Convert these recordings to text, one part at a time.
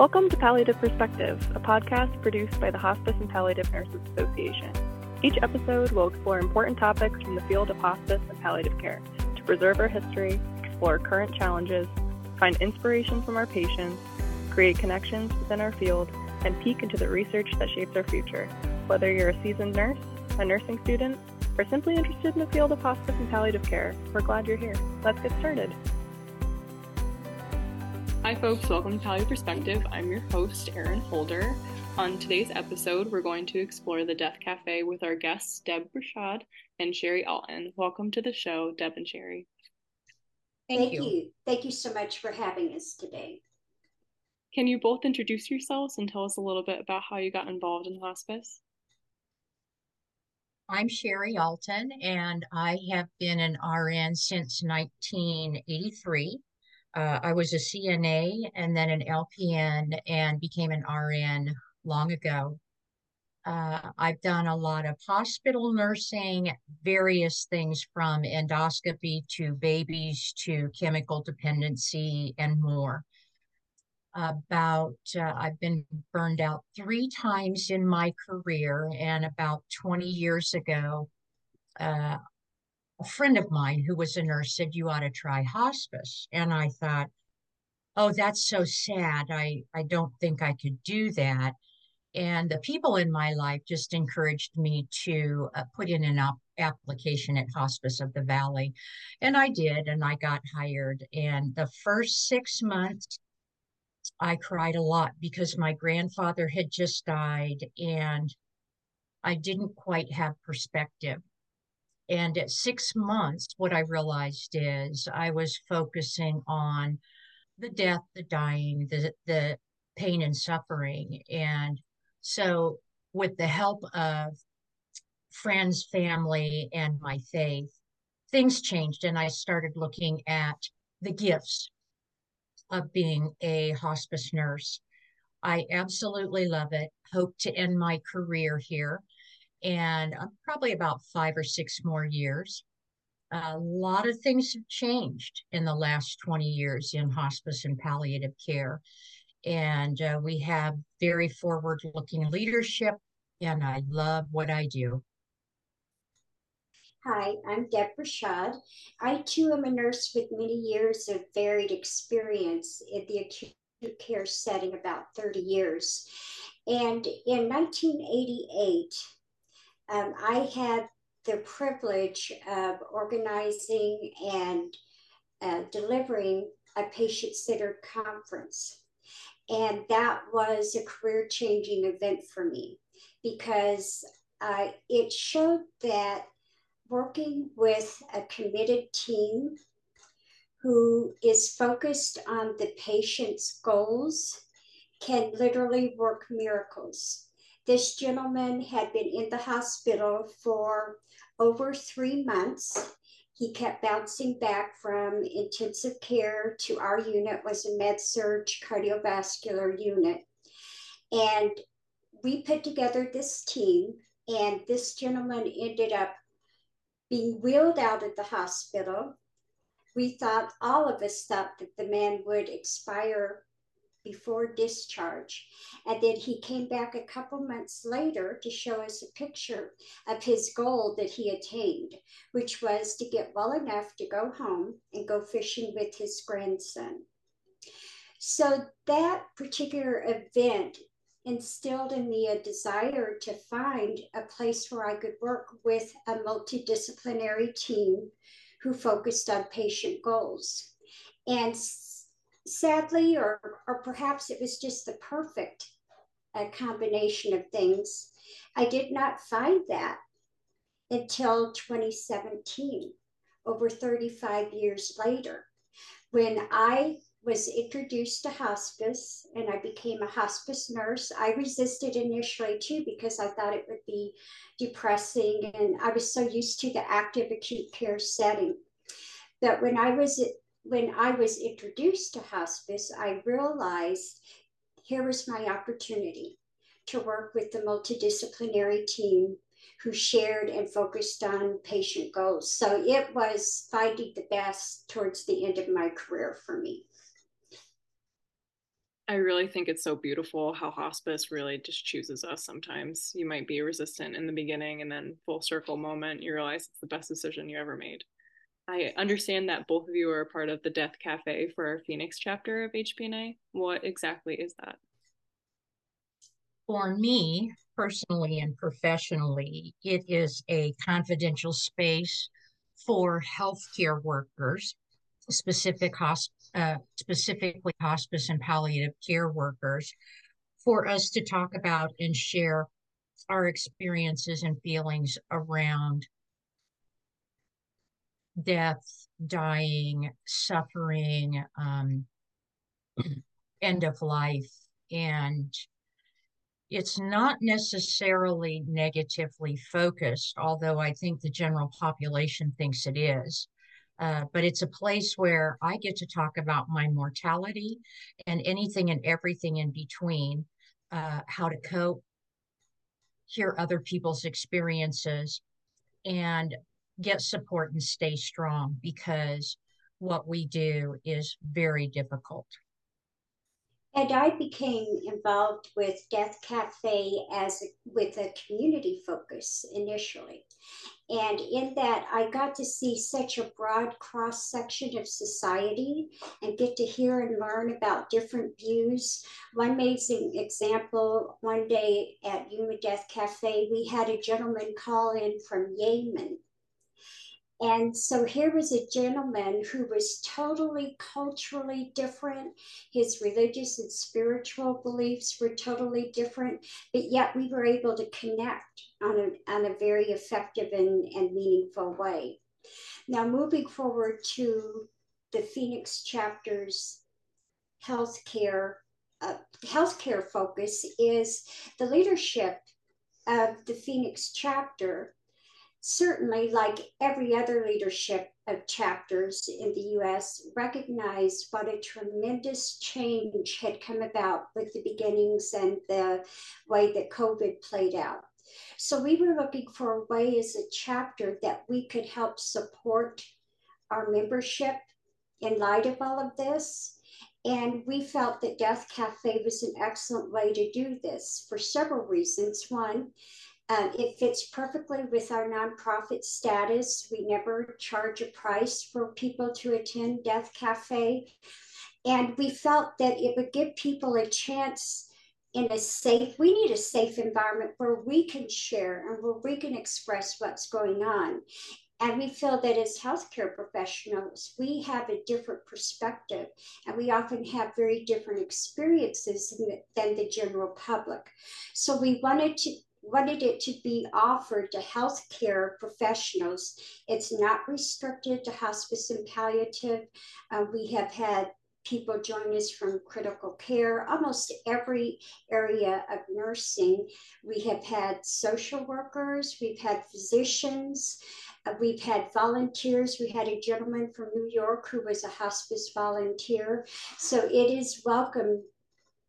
Welcome to Palliative Perspective, a podcast produced by the Hospice and Palliative Nurses Association. Each episode will explore important topics from the field of hospice and palliative care to preserve our history, explore current challenges, find inspiration from our patients, create connections within our field, and peek into the research that shapes our future. Whether you're a seasoned nurse, a nursing student, or simply interested in the field of hospice and palliative care, we're glad you're here. Let's get started. Hi folks, welcome to Palliative Perspective. I'm your host, Erin Holder. On today's episode, we're going to explore the Death Cafe with our guests, Deb Bershad and Shari Alton. Welcome to the show, Deb and Shari. Thank you. Thank you so much for having us today. Can you both introduce yourselves and tell us a little bit about how you got involved in hospice? I'm Shari Alton, and I have been an RN since 1983. I was a CNA and then an LPN and became an RN long ago. I've done a lot of hospital nursing, various things from endoscopy to babies to chemical dependency and more. I've been burned out 3 times in my career, and about 20 years ago, a friend of mine who was a nurse said, you ought to try hospice. And I thought, oh, that's so sad. I don't think I could do that. And the people in my life just encouraged me to put in an application at Hospice of the Valley. And I did, and I got hired. And the first 6 months, I cried a lot because my grandfather had just died and I didn't quite have perspective. And at 6 months, what I realized is I was focusing on the death, the dying, the pain and suffering. And so with the help of friends, family, and my faith, things changed. And I started looking at the gifts of being a hospice nurse. I absolutely love it. Hope to end my career here. And probably about 5 or 6 more years. A lot of things have changed in the last 20 years in hospice and palliative care. And we have very forward-looking leadership, and I love what I do. Hi, I'm Deb Bershad. I too am a nurse with many years of varied experience in the acute care setting, about 30 years. And in 1988, I had the privilege of organizing and delivering a patient-centered conference. And that was a career-changing event for me because it showed that working with a committed team who is focused on the patient's goals can literally work miracles. This gentleman had been in the hospital for over 3 months. He kept bouncing back from intensive care to our unit, was a med-surg cardiovascular unit. And we put together this team, and this gentleman ended up being wheeled out of the hospital. We thought, all of us thought, that the man would expire before discharge. And then he came back a couple months later to show us a picture of his goal that he attained, which was to get well enough to go home and go fishing with his grandson. So that particular event instilled in me a desire to find a place where I could work with a multidisciplinary team who focused on patient goals. And sadly, or perhaps it was just the perfect combination of things, I did not find that until 2017, over 35 years later, when I was introduced to hospice and I became a hospice nurse. I resisted initially too because I thought it would be depressing and I was so used to the active acute care setting. But when I was introduced to hospice, I realized here was my opportunity to work with the multidisciplinary team who shared and focused on patient goals. So it was finding the best towards the end of my career for me. I really think it's so beautiful how hospice really just chooses us sometimes. You might be resistant in the beginning, and then full circle moment, you realize it's the best decision you ever made. I understand that both of you are part of the Death Cafe for our Phoenix chapter of HPNA. What exactly is that? For me, personally and professionally, it is a confidential space for healthcare workers, specifically hospice and palliative care workers, for us to talk about and share our experiences and feelings around death, dying, suffering, end of life. And it's not necessarily negatively focused, although I think the general population thinks it is. But it's a place where I get to talk about my mortality and anything and everything in between, how to cope, hear other people's experiences, and get support and stay strong, because what we do is very difficult. And I became involved with Death Cafe with a community focus initially. And in that, I got to see such a broad cross-section of society and get to hear and learn about different views. One amazing example, one day at Yuma Death Cafe, we had a gentleman call in from Yemen. And so here was a gentleman who was totally culturally different. His religious and spiritual beliefs were totally different, but yet we were able to connect on a very effective and meaningful way. Now, moving forward to the Phoenix chapter's healthcare focus is the leadership of the Phoenix chapter. Certainly, like every other leadership of chapters in the U.S., recognized what a tremendous change had come about with the beginnings and the way that COVID played out. So we were looking for a way as a chapter that we could help support our membership in light of all of this. And we felt that Death Cafe was an excellent way to do this for several reasons. One, it fits perfectly with our nonprofit status. We never charge a price for people to attend Death Cafe. And we felt that it would give people a chance we need a safe environment where we can share and where we can express what's going on. And we feel that as healthcare professionals, we have a different perspective, and we often have very different experiences than the general public. So we wanted it to be offered to healthcare professionals. It's not restricted to hospice and palliative. We have had people join us from critical care, almost every area of nursing. We have had social workers, we've had physicians, we've had volunteers. We had a gentleman from New York who was a hospice volunteer. So it is welcome,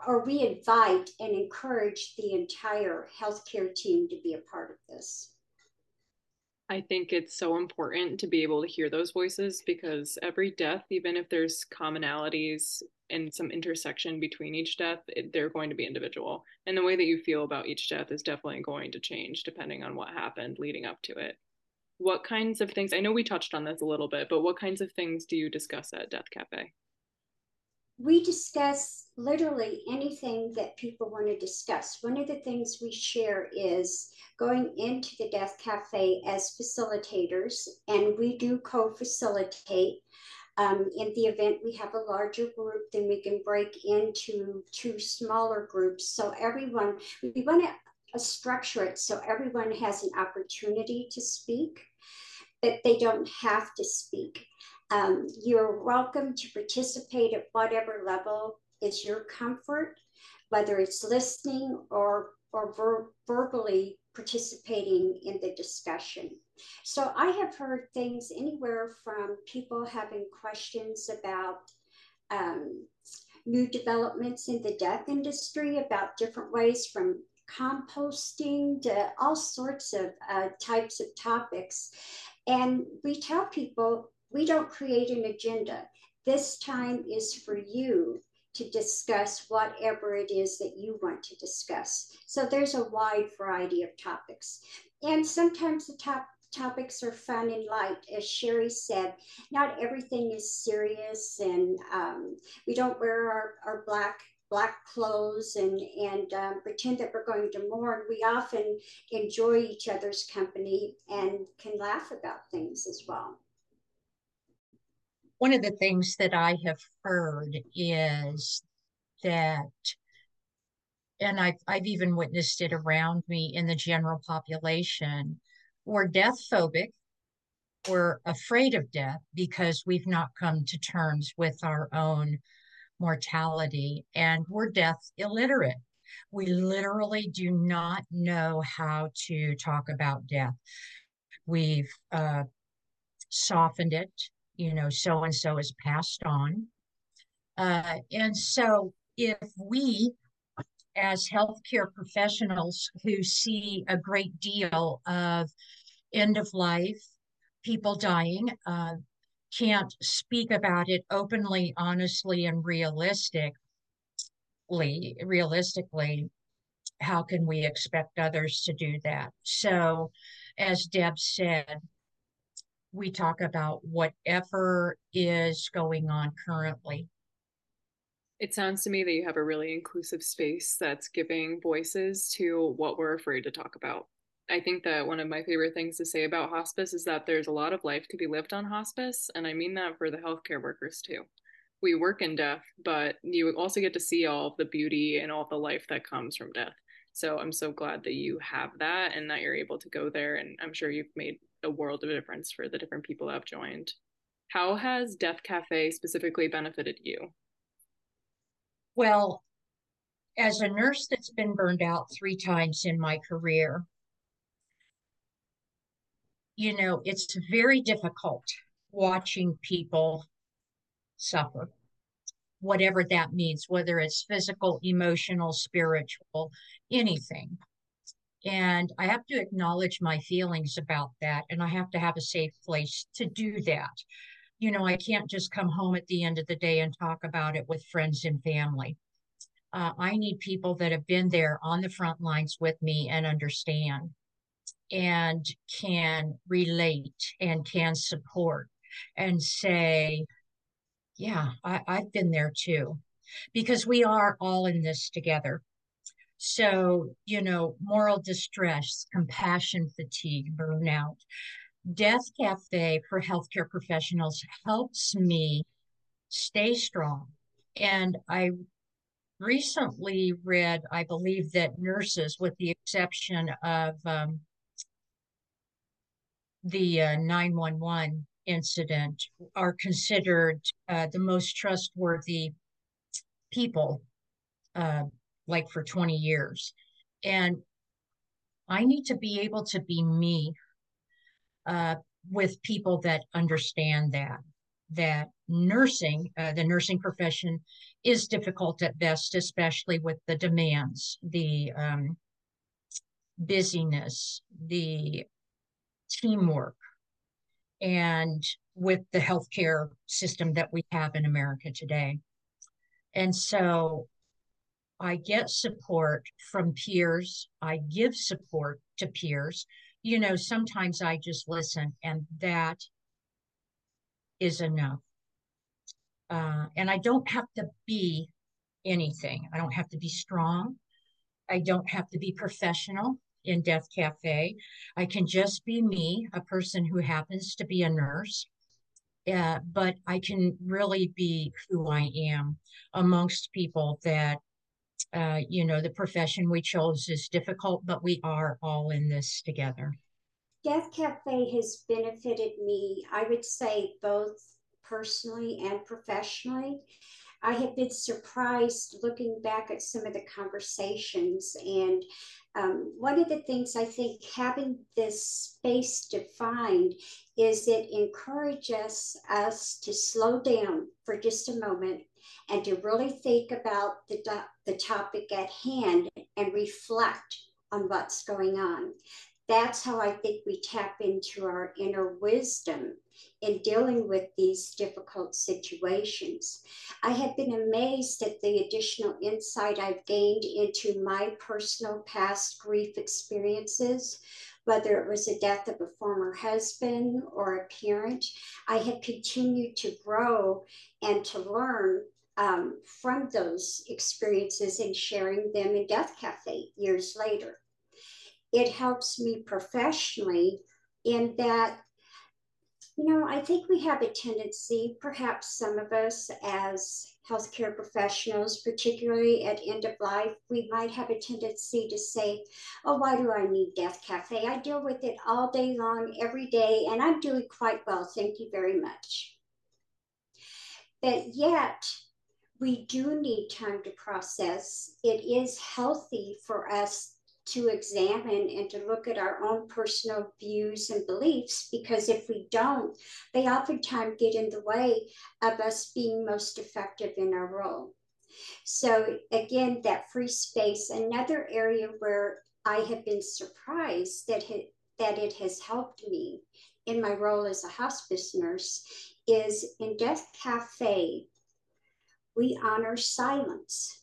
or we invite and encourage the entire healthcare team to be a part of this. I think it's so important to be able to hear those voices, because every death, even if there's commonalities and some intersection between each death, they're going to be individual. And the way that you feel about each death is definitely going to change depending on what happened leading up to it. What kinds of things, I know we touched on this a little bit, but what kinds of things do you discuss at Death Cafe? We discuss literally anything that people want to discuss. One of the things we share is going into the Death Cafe as facilitators, and we do co-facilitate. In the event we have a larger group, then we can break into two smaller groups. So we want to structure it so everyone has an opportunity to speak, but they don't have to speak. You're welcome to participate at whatever level is your comfort, whether it's listening or verbally participating in the discussion. So I have heard things anywhere from people having questions about new developments in the death industry, about different ways from composting to all sorts of types of topics. And we tell people, we don't create an agenda. This time is for you to discuss whatever it is that you want to discuss. So there's a wide variety of topics. And sometimes the topics are fun and light. As Shari said, not everything is serious, and we don't wear our black clothes and pretend that we're going to mourn. We often enjoy each other's company and can laugh about things as well. One of the things that I have heard is that, and I've even witnessed it around me in the general population, we're death phobic, we're afraid of death because we've not come to terms with our own mortality, and we're death illiterate. We literally do not know how to talk about death. We've softened it, you know, so-and-so is passed on. And so if we, as healthcare professionals who see a great deal of end of life, people dying, can't speak about it openly, honestly, and realistically, how can we expect others to do that? So, as Deb said, we talk about whatever is going on currently. It sounds to me that you have a really inclusive space that's giving voices to what we're afraid to talk about. I think that one of my favorite things to say about hospice is that there's a lot of life to be lived on hospice. And I mean that for the healthcare workers too. We work in death, but you also get to see all of the beauty and all the life that comes from death. So I'm so glad that you have that and that you're able to go there. And I'm sure you've made a world of difference for the different people that have joined. How has Death Cafe specifically benefited you? Well, as a nurse that's been burned out 3 times in my career, you know, it's very difficult watching people suffer, whatever that means, whether it's physical, emotional, spiritual, anything. And I have to acknowledge my feelings about that. And I have to have a safe place to do that. You know, I can't just come home at the end of the day and talk about it with friends and family. I need people that have been there on the front lines with me and understand and can relate and can support and say, yeah, I've been there too, because we are all in this together. So, you know, moral distress, compassion fatigue, burnout. Death Cafe for healthcare professionals helps me stay strong. And I recently read, I believe that nurses, with the exception of the 911 incident, are considered the most trustworthy people, like for 20 years. And I need to be able to be me with people that understand that nursing, the nursing profession is difficult at best, especially with the demands, the busyness, the teamwork, and with the healthcare system that we have in America today. And so I get support from peers. I give support to peers. You know, sometimes I just listen, and that is enough. And I don't have to be anything. I don't have to be strong. I don't have to be professional in Death Cafe. I can just be me, a person who happens to be a nurse, but I can really be who I am amongst people that, you know, the profession we chose is difficult, but we are all in this together. Death Cafe has benefited me, I would say, both personally and professionally. I have been surprised looking back at some of the conversations, and one of the things I think having this space defined is it encourages us to slow down for just a moment and to really think about the topic at hand and reflect on what's going on. that's how I think we tap into our inner wisdom in dealing with these difficult situations. I have been amazed at the additional insight I've gained into my personal past grief experiences, whether it was the death of a former husband or a parent. I have continued to grow and to learn from those experiences and sharing them in Death Cafe years later. It helps me professionally in that, you know, I think we have a tendency, perhaps some of us as healthcare professionals, particularly at end of life, we might have a tendency to say, oh, why do I need Death Cafe? I deal with it all day long, every day, and I'm doing quite well. Thank you very much. But yet, we do need time to process. It is healthy for us to examine and to look at our own personal views and beliefs, because if we don't, they oftentimes get in the way of us being most effective in our role. So again, that free space, another area where I have been surprised that it has helped me in my role as a hospice nurse, is in Death Cafe, we honor silence.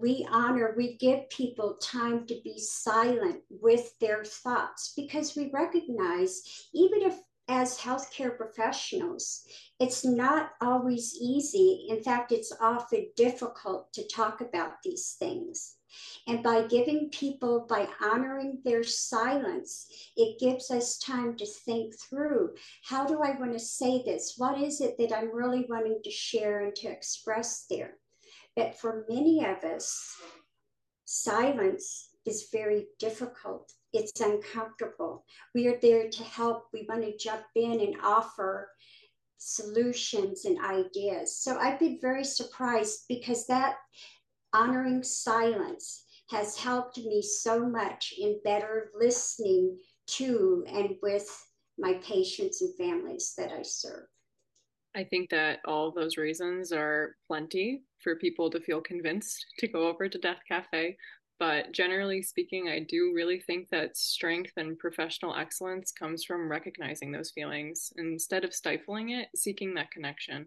We honor, we give people time to be silent with their thoughts, because we recognize, even if as healthcare professionals, it's not always easy. In fact, it's often difficult to talk about these things. And by giving people, by honoring their silence, it gives us time to think through, how do I want to say this? What is it that I'm really wanting to share and to express there? But for many of us, silence is very difficult. It's uncomfortable. We are there to help. We want to jump in and offer solutions and ideas. So I've been very surprised, because that honoring silence has helped me so much in better listening to and with my patients and families that I serve. I think that all those reasons are plenty for people to feel convinced to go over to Death Cafe. But generally speaking, I do really think that strength and professional excellence comes from recognizing those feelings instead of stifling it, seeking that connection.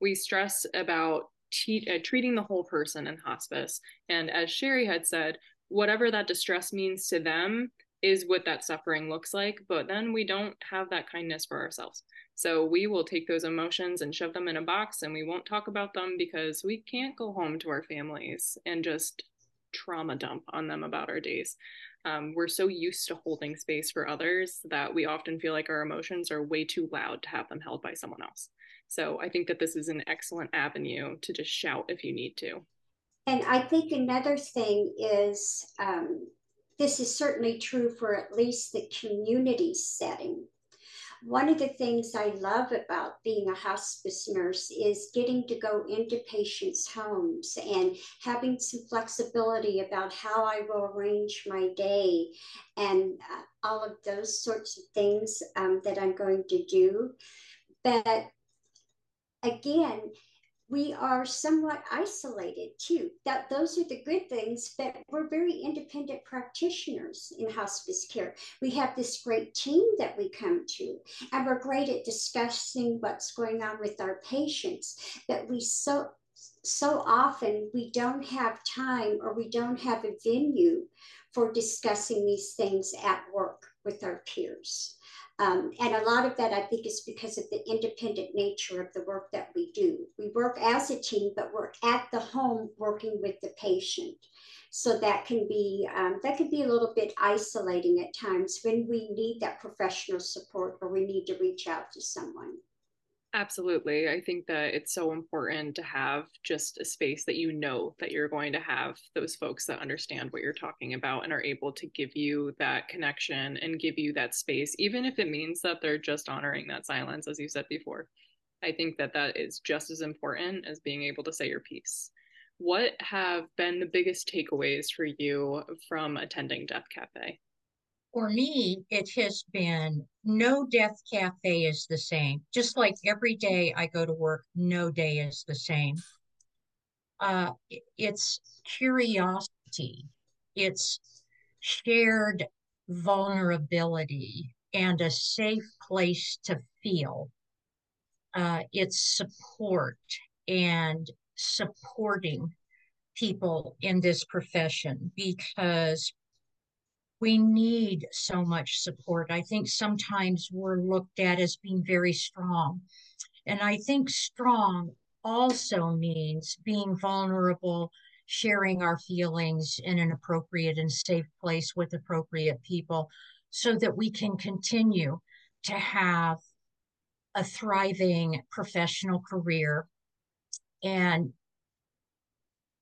We stress about treating the whole person in hospice. And as Shari had said, whatever that distress means to them is what that suffering looks like, but then we don't have that kindness for ourselves. So we will take those emotions and shove them in a box, and we won't talk about them, because we can't go home to our families and just trauma dump on them about our days. We're so used to holding space for others that we often feel like our emotions are way too loud to have them held by someone else. So I think that this is an excellent avenue to just shout if you need to. And I think another thing is, this is certainly true for at least the community setting. One of the things I love about being a hospice nurse is getting to go into patients' homes and having some flexibility about how I will arrange my day and all of those sorts of things that I'm going to do. But again, we are somewhat isolated too. Those are the good things, but we're very independent practitioners in hospice care. We have this great team that we come to, and we're great at discussing what's going on with our patients, but we so often we don't have time, or we don't have a venue for discussing these things at work with our peers. And a lot of that, I think, is because of the independent nature of the work that we do. We work as a team, but we're at the home working with the patient. So that can be a little bit isolating at times when we need that professional support, or we need to reach out to someone. Absolutely. I think that it's so important to have just a space that you know that you're going to have those folks that understand what you're talking about and are able to give you that connection and give you that space, even if it means that they're just honoring that silence, as you said before. I think that that is just as important as being able to say your piece. What have been the biggest takeaways for you from attending Death Cafe? For me, it has been no Death Cafe is the same. Just like every day I go to work, no day is the same. It's curiosity. It's shared vulnerability and a safe place to feel. It's support and supporting people in this profession, because we need so much support. I think sometimes we're looked at as being very strong. And I think strong also means being vulnerable, sharing our feelings in an appropriate and safe place with appropriate people, so that we can continue to have a thriving professional career and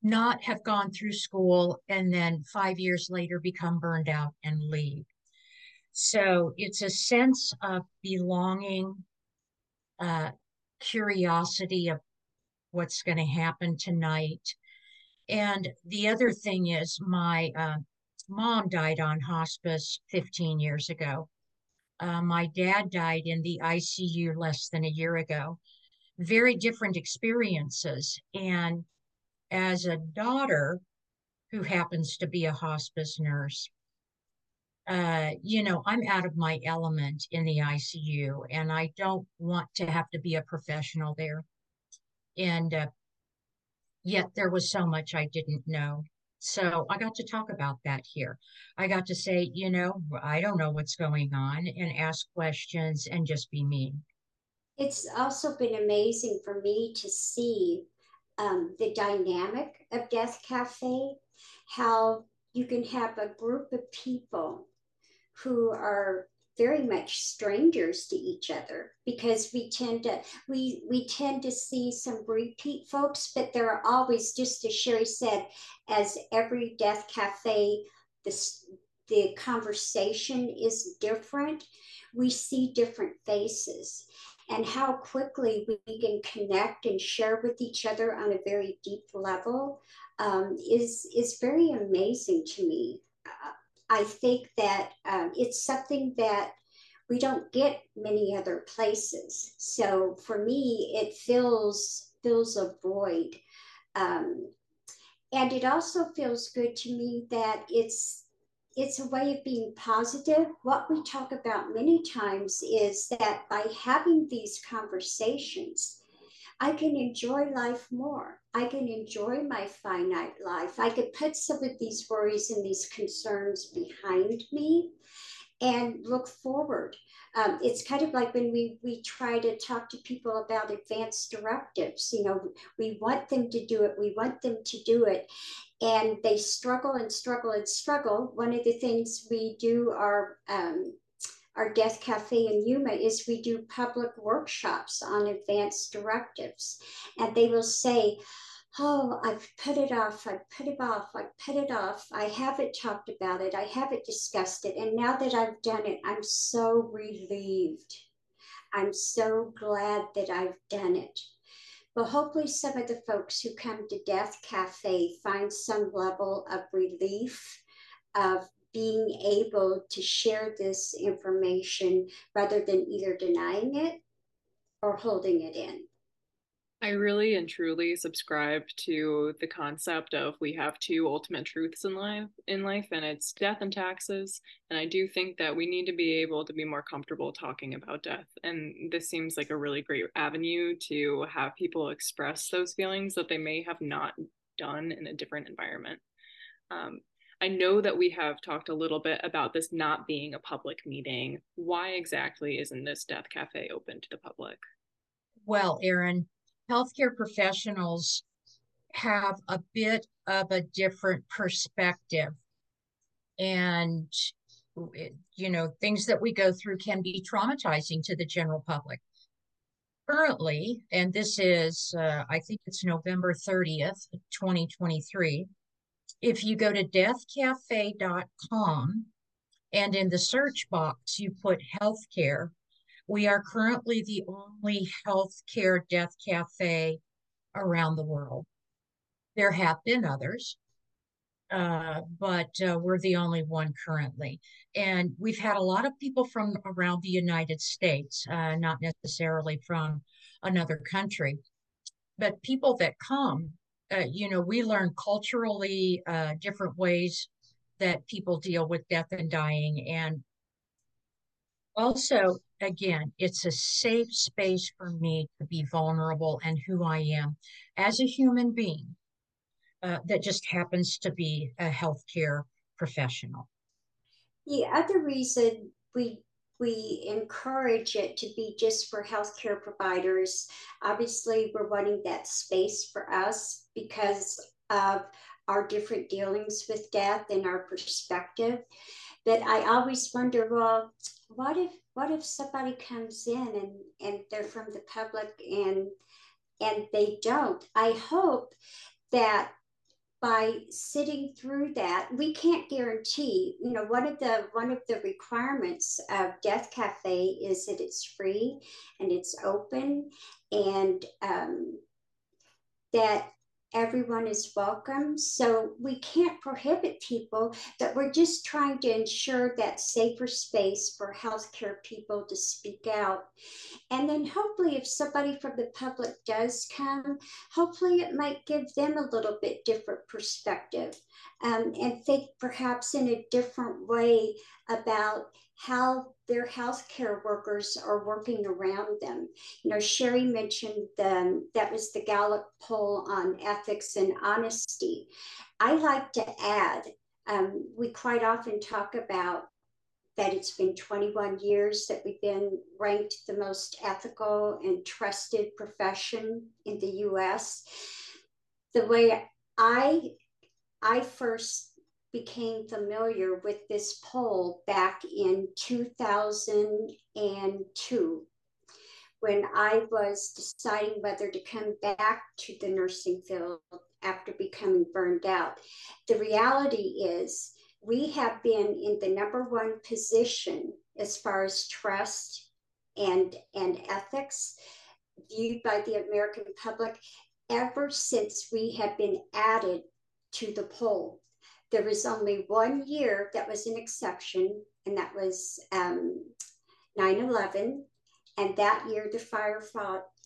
not have gone through school and then 5 years later become burned out and leave. So it's a sense of belonging, curiosity of what's going to happen tonight. And the other thing is, my mom died on hospice 15 years ago. My dad died in the ICU less than a year ago. Very different experiences. And as a daughter who happens to be a hospice nurse, you know, I'm out of my element in the ICU, and I don't want to have to be a professional there. And yet there was so much I didn't know. So I got to talk about that here. I got to say, you know, I don't know what's going on, and ask questions and just be me. It's also been amazing for me to see the dynamic of Death Cafe, how you can have a group of people who are very much strangers to each other, because we tend to see some repeat folks, but there are always, just as Shari said, as every Death Cafe, the conversation is different. We see different faces, and how quickly we can connect and share with each other on a very deep level is very amazing to me. I think that it's something that we don't get many other places. So for me, it fills a void. And it also feels good to me that it's a way of being positive. What we talk about many times is that by having these conversations, I can enjoy life more. I can enjoy my finite life. I could put some of these worries and these concerns behind me and look forward. It's kind of like when we try to talk to people about advanced directives. You know, we want them to do it. We want them to do it. And they struggle and struggle and struggle. One of the things we do our Death Cafe in Yuma is we do public workshops on advanced directives. And they will say, oh, I've put it off, I've put it off, I've put it off. I haven't talked about it, I haven't discussed it. And now that I've done it, I'm so relieved. I'm so glad that I've done it. Well, hopefully some of the folks who come to Death Cafe find some level of relief of being able to share this information rather than either denying it or holding it in. I really and truly subscribe to the concept of we have two ultimate truths in life, and it's death and taxes. And I do think that we need to be able to be more comfortable talking about death. And this seems like a really great avenue to have people express those feelings that they may have not done in a different environment. I know that we have talked a little bit about this not being a public meeting. Why exactly isn't this Death Cafe open to the public? Well, Erin, healthcare professionals have a bit of a different perspective, and, you know, things that we go through can be traumatizing to the general public. Currently, and this is, I think it's November 30th, 2023, if you go to deathcafe.com and in the search box you put healthcare, we are currently the only healthcare Death Cafe around the world. There have been others, but we're the only one currently. And we've had a lot of people from around the United States, not necessarily from another country. But people that come, you know, we learn culturally different ways that people deal with death and dying. And also, again, it's a safe space for me to be vulnerable and who I am as a human being that just happens to be a healthcare professional. The other reason we encourage it to be just for healthcare providers, obviously we're wanting that space for us because of our different dealings with death and our perspective. But I always wonder, well, what if somebody comes in and they're from the public and they don't? I hope that by sitting through that, we can't guarantee, you know, one of the requirements of Death Cafe is that it's free and it's open, and that everyone is welcome. So we can't prohibit people, but we're just trying to ensure that safer space for healthcare people to speak out. And then hopefully if somebody from the public does come, hopefully it might give them a little bit different perspective and think perhaps in a different way about how their healthcare workers are working around them. You know, Shari mentioned that was the Gallup poll on ethics and honesty. I like to add, we quite often talk about that it's been 21 years that we've been ranked the most ethical and trusted profession in the US. The way I first became familiar with this poll back in 2002, when I was deciding whether to come back to the nursing field after becoming burned out. The reality is we have been in the #1 position as far as trust and ethics viewed by the American public ever since we have been added to the poll. There was only one year that was an exception, and that was 9/11. And that year, the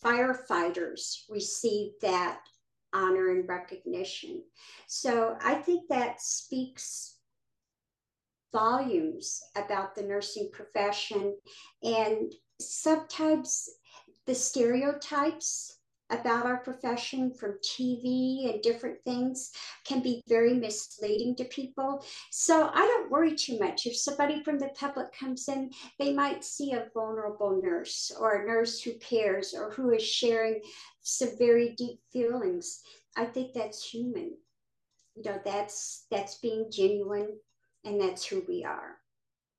firefighters received that honor and recognition. So I think that speaks volumes about the nursing profession, and sometimes the stereotypes about our profession from TV and different things can be very misleading to people. So I don't worry too much. If somebody from the public comes in, they might see a vulnerable nurse or a nurse who cares or who is sharing some very deep feelings. I think that's human. You know, that's being genuine, and that's who we are.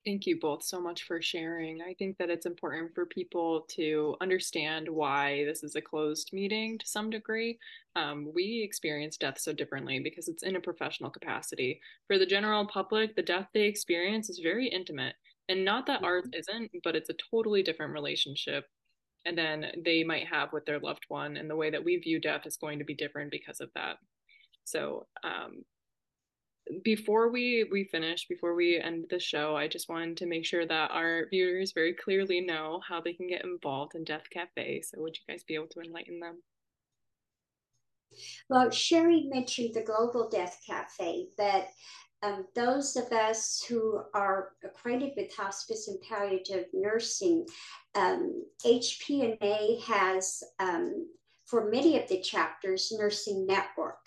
Thank you both so much for sharing. I think that it's important for people to understand why this is a closed meeting to some degree. We experience death so differently because it's in a professional capacity. For the general public, the death they experience is very intimate. And not that ours isn't, but it's a totally different relationship. And then they might have with their loved one, and the way that we view death is going to be different because of that. So, before we finish, before we end the show, I just wanted to make sure that our viewers very clearly know how they can get involved in Death Cafe. So would you guys be able to enlighten them? Well, Shari mentioned the Global Death Cafe, but those of us who are acquainted with hospice and palliative nursing, HPNA has, for many of the chapters, Nursing Network.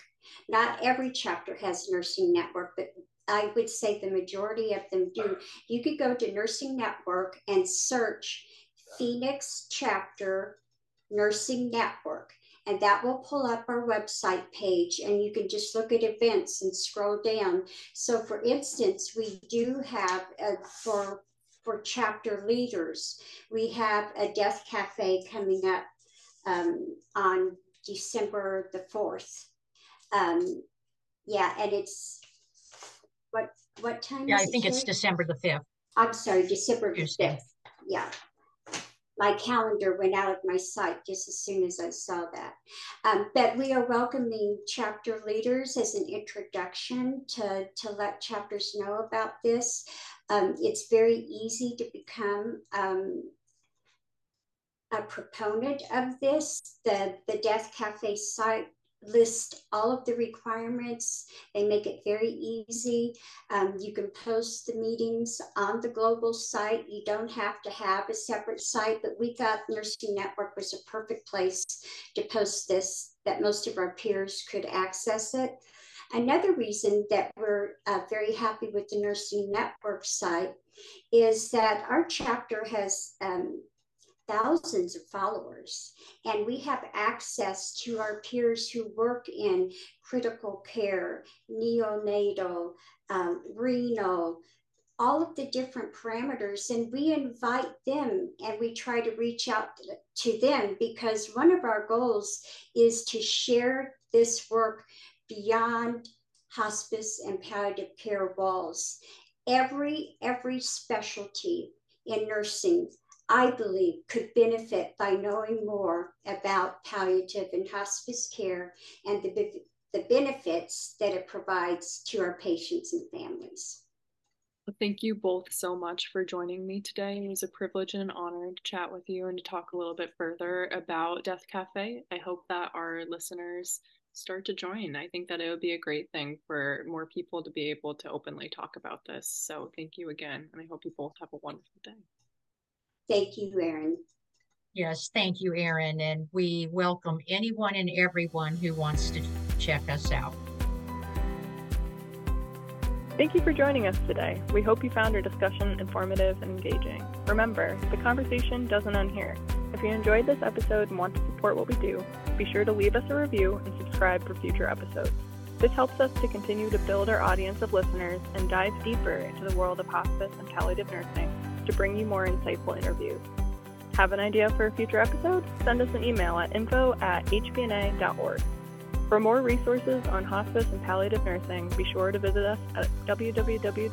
Not every chapter has Nursing Network, but I would say the majority of them do. You could go to Nursing Network and search Phoenix Chapter Nursing Network, and that will pull up our website page, and you can just look at events and scroll down. So for instance, we do have, for chapter leaders, we have a Death Cafe coming up on December the 4th. Yeah, and it's what time? Yeah, I think it's December the 5th. I'm sorry, December the 5th. Yeah, my calendar went out of my sight just as soon as I saw that. But we are welcoming chapter leaders as an introduction to let chapters know about this. It's very easy to become a proponent of this. The Death Cafe site list all of the requirements. They make it very easy. You can post the meetings on the global site. You don't have to have a separate site, but we thought Nursing Network was a perfect place to post this, that most of our peers could access it. Another reason that we're very happy with the Nursing Network site is that our chapter has thousands of followers, and we have access to our peers who work in critical care, neonatal, renal, all of the different parameters, and we invite them and we try to reach out to them, because one of our goals is to share this work beyond hospice and palliative care walls. Every specialty in nursing, I believe, could benefit by knowing more about palliative and hospice care and the benefits that it provides to our patients and families. Well, thank you both so much for joining me today. It was a privilege and an honor to chat with you and to talk a little bit further about Death Cafe. I hope that our listeners start to join. I think that it would be a great thing for more people to be able to openly talk about this. So thank you again, and I hope you both have a wonderful day. Thank you, Erin. Yes, thank you, Erin. And we welcome anyone and everyone who wants to check us out. Thank you for joining us today. We hope you found our discussion informative and engaging. Remember, the conversation doesn't end here. If you enjoyed this episode and want to support what we do, be sure to leave us a review and subscribe for future episodes. This helps us to continue to build our audience of listeners and dive deeper into the world of hospice and palliative nursing to bring you more insightful interviews. Have an idea for a future episode? Send us an email at info@hpna.org. For more resources on hospice and palliative nursing, be sure to visit us at www.hpna.org.